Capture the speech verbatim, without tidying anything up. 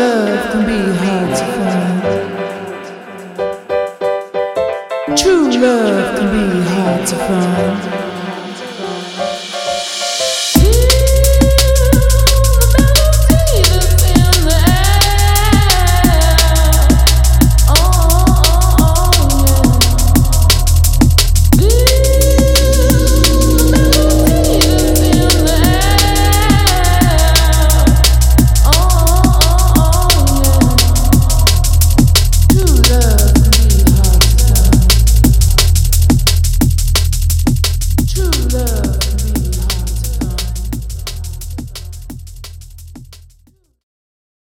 love can be hard to find. True love can be hard to find.